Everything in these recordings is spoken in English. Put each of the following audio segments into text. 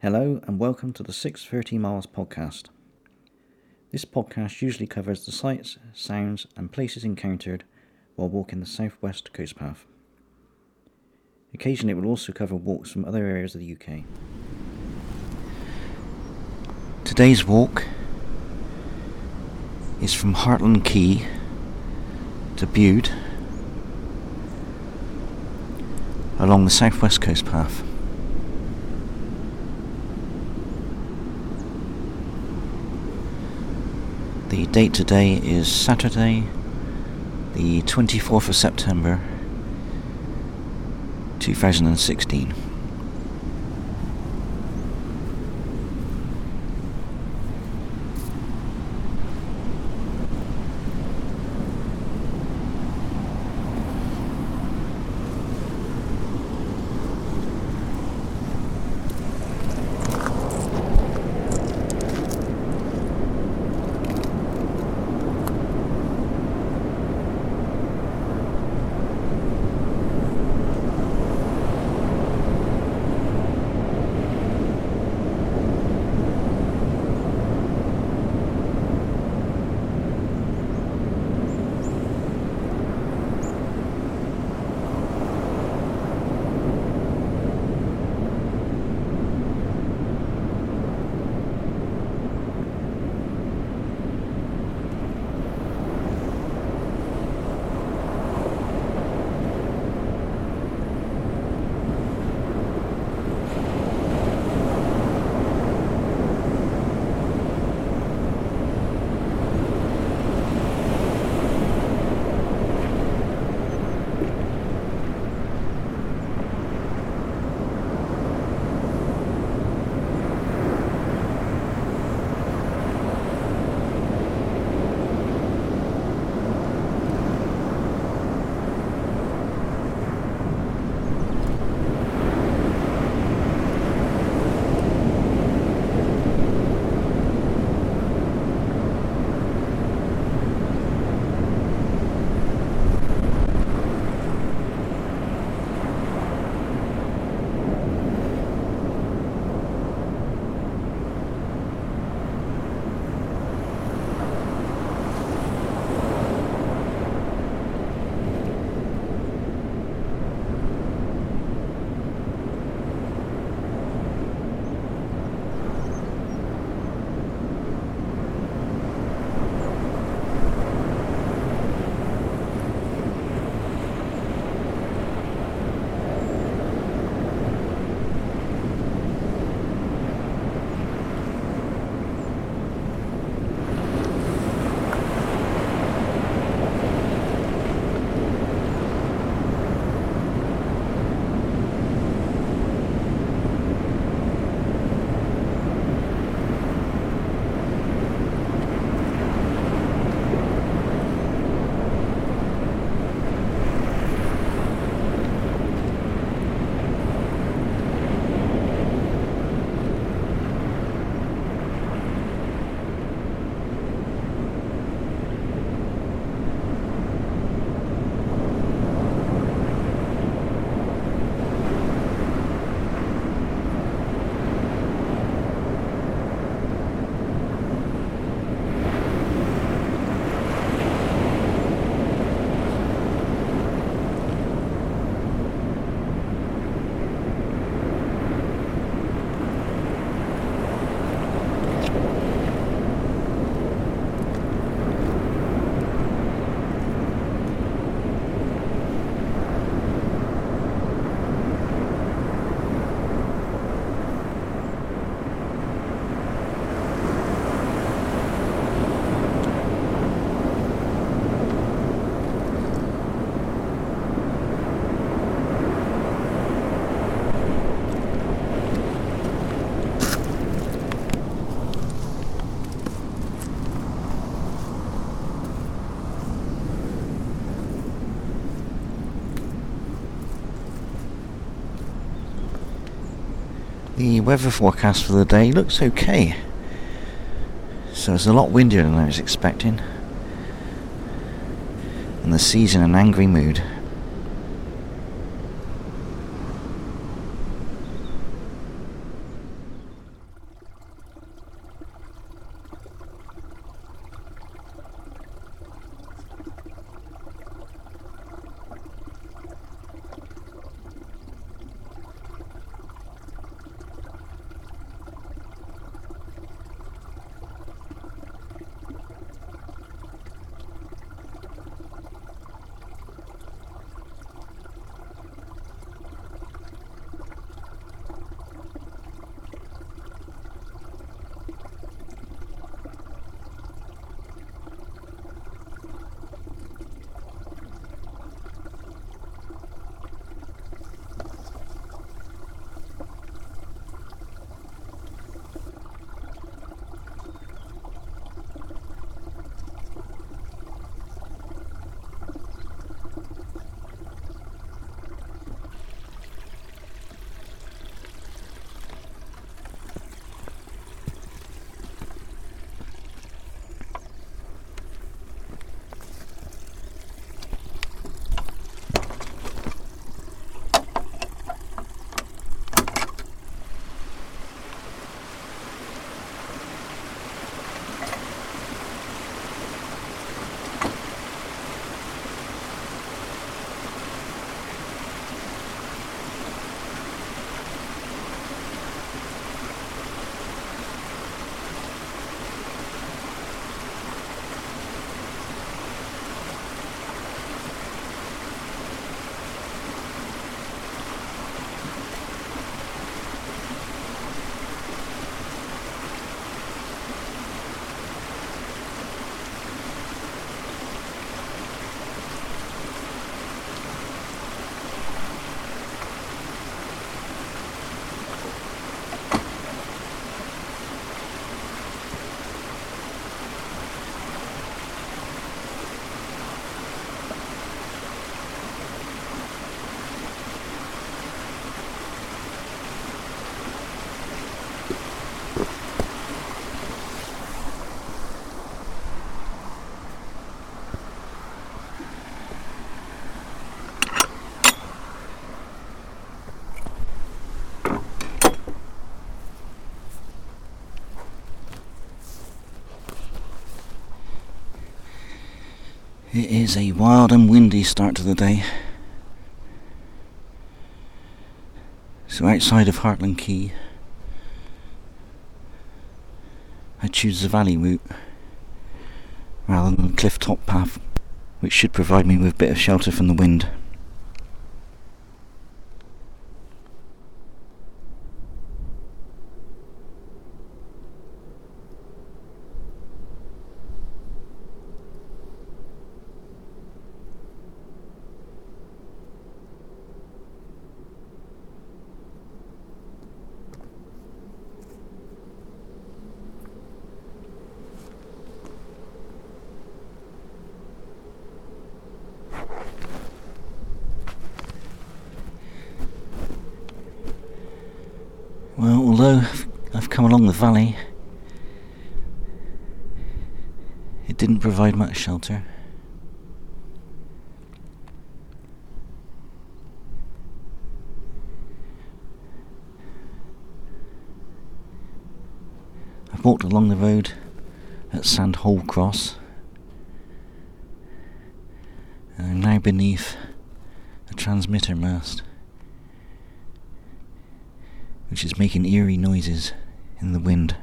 Hello and welcome to the 630 Miles Podcast. This podcast usually covers the sights, sounds and places encountered while walking the southwest coast path. Occasionally it will also cover walks from other areas of the UK. Today's walk is from Hartland Quay to Bude along the southwest coast path. The date today is Saturday, the 24th of September, 2016. The weather forecast for the day looks okay, so it's a lot windier than I was expecting, and the sea's in an angry mood. It is a wild and windy start to the day. So outside of Hartland Quay, I choose the valley route rather than the cliff top path, which should provide me with a bit of shelter from the wind. Well, although I've come along the valley, it didn't provide much shelter. I've walked along the road at Sandhole Cross, and I'm now beneath a transmitter mast, which is making eerie noises in the wind.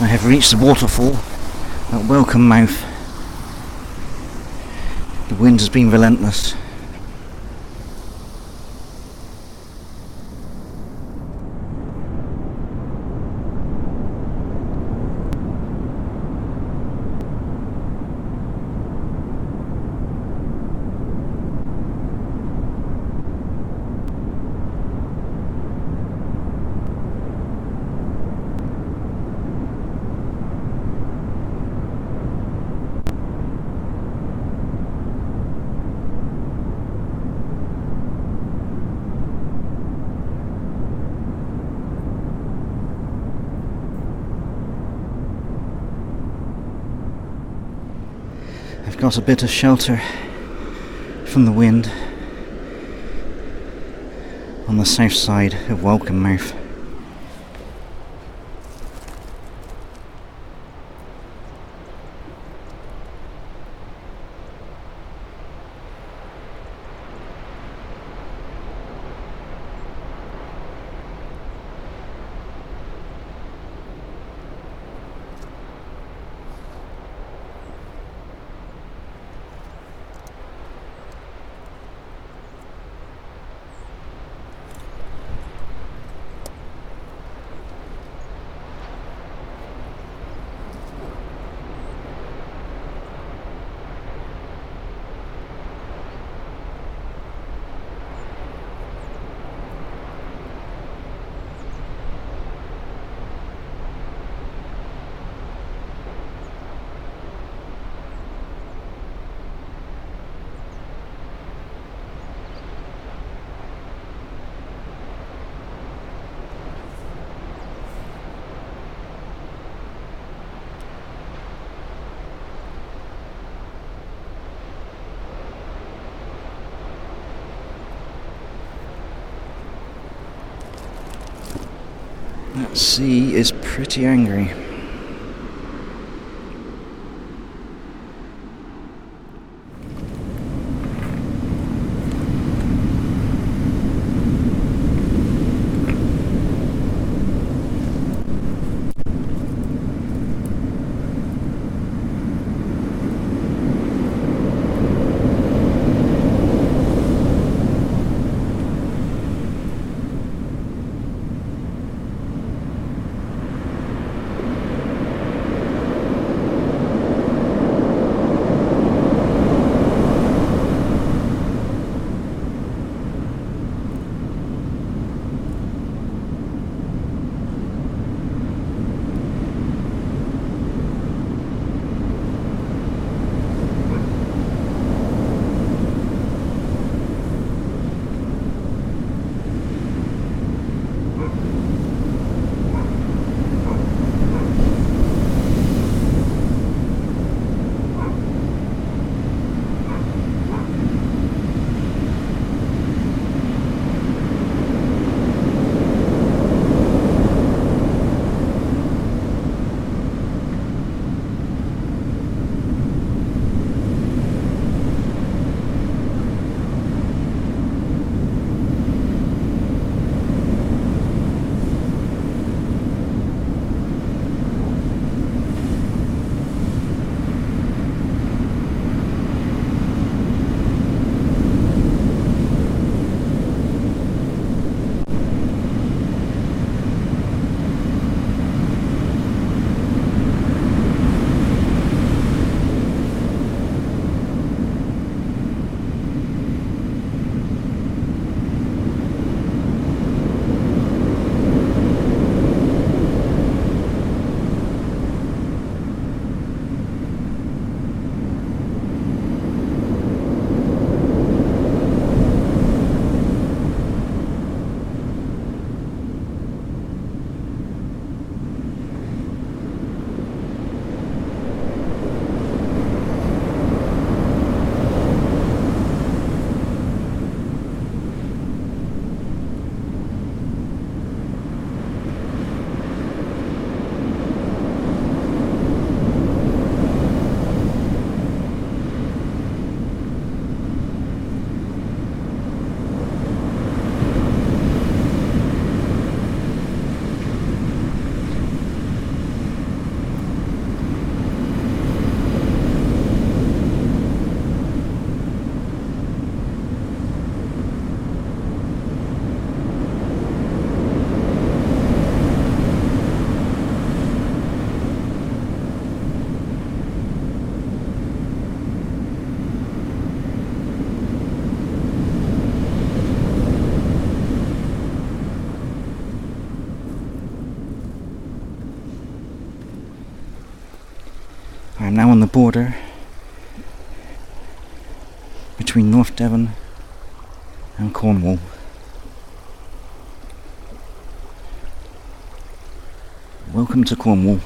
I have reached the waterfall at Welcome Mouth. The wind has been relentless. Got a bit of shelter from the wind on the south side of Welcome Mouth. That sea is pretty angry. I'm now on the border between North Devon and Cornwall. Welcome to Cornwall.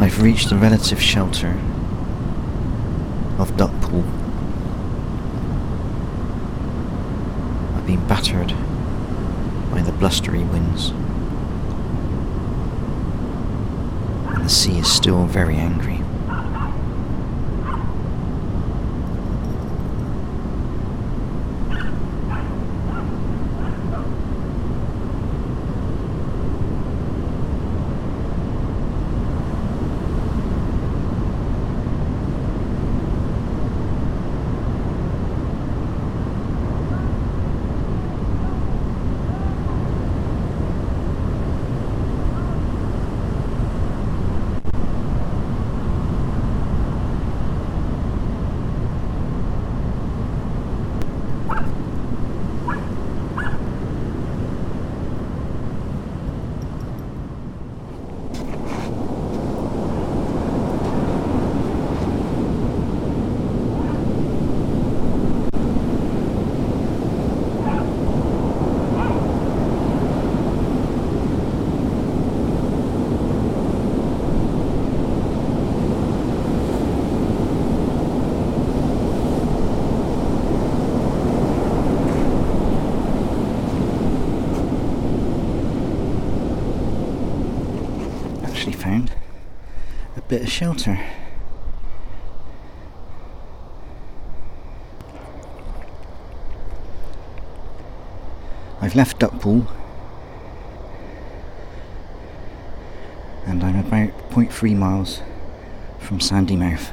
I've reached the relative shelter of Duckpool. I've been battered by the blustery winds, and the sea is still very angry. actually found a bit of shelter. I've left Duckpool and I'm about 0.3 miles from Sandy Mouth.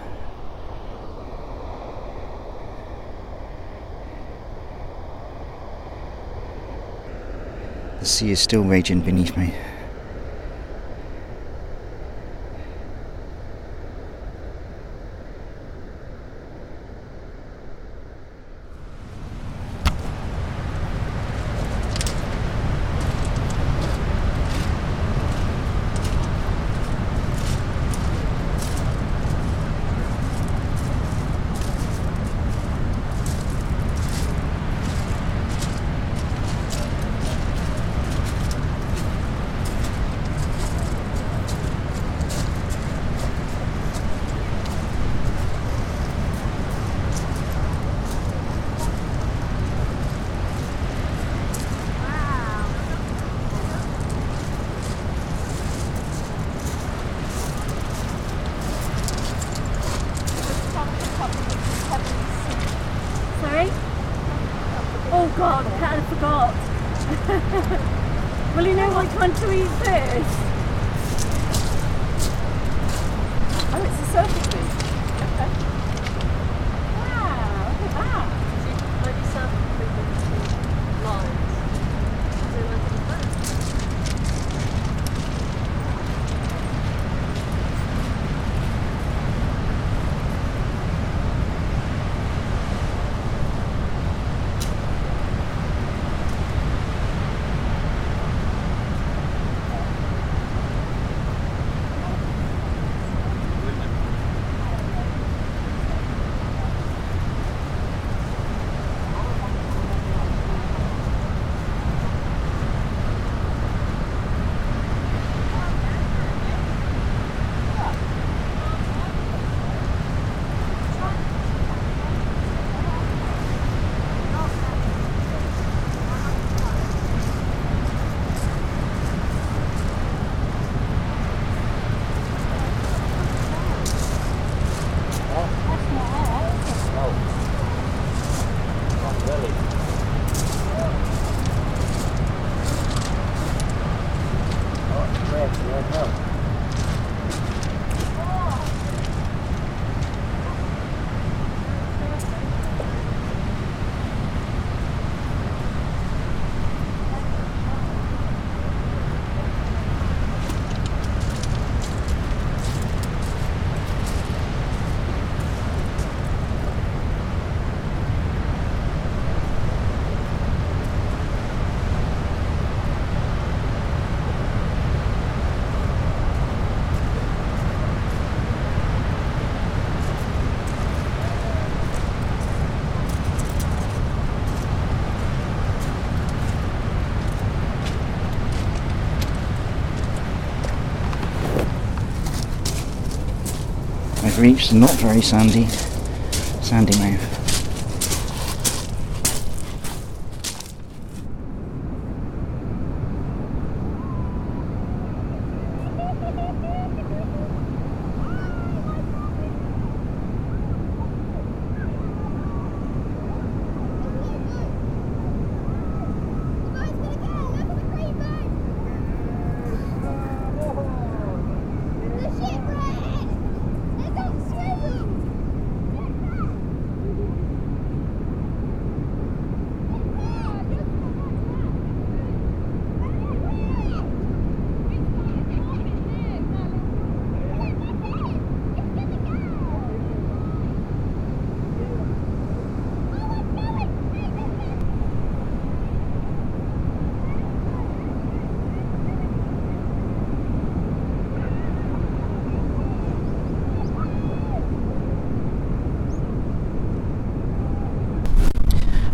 The sea is still raging beneath me. Reached the not very sandy Mouth.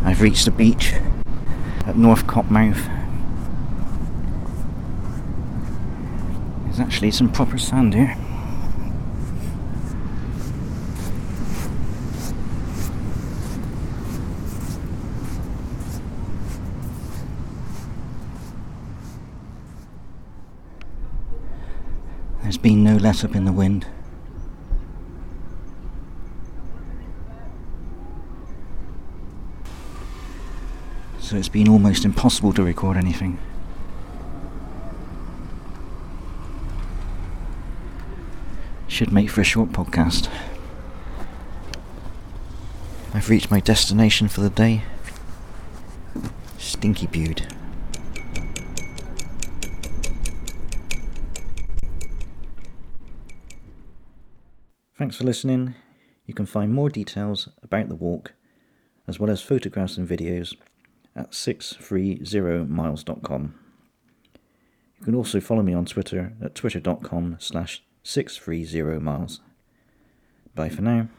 I've reached the beach at North Copmouth. There's actually some proper sand here. There's been no let-up in the wind. So it's been almost impossible to record anything. Should make for a short podcast. I've reached my destination for the day. Stinkybewd. Thanks for listening. You can find more details about the walk, as well as photographs and videos, at 630miles.com. You can also follow me on Twitter at twitter.com/630miles. Bye for now.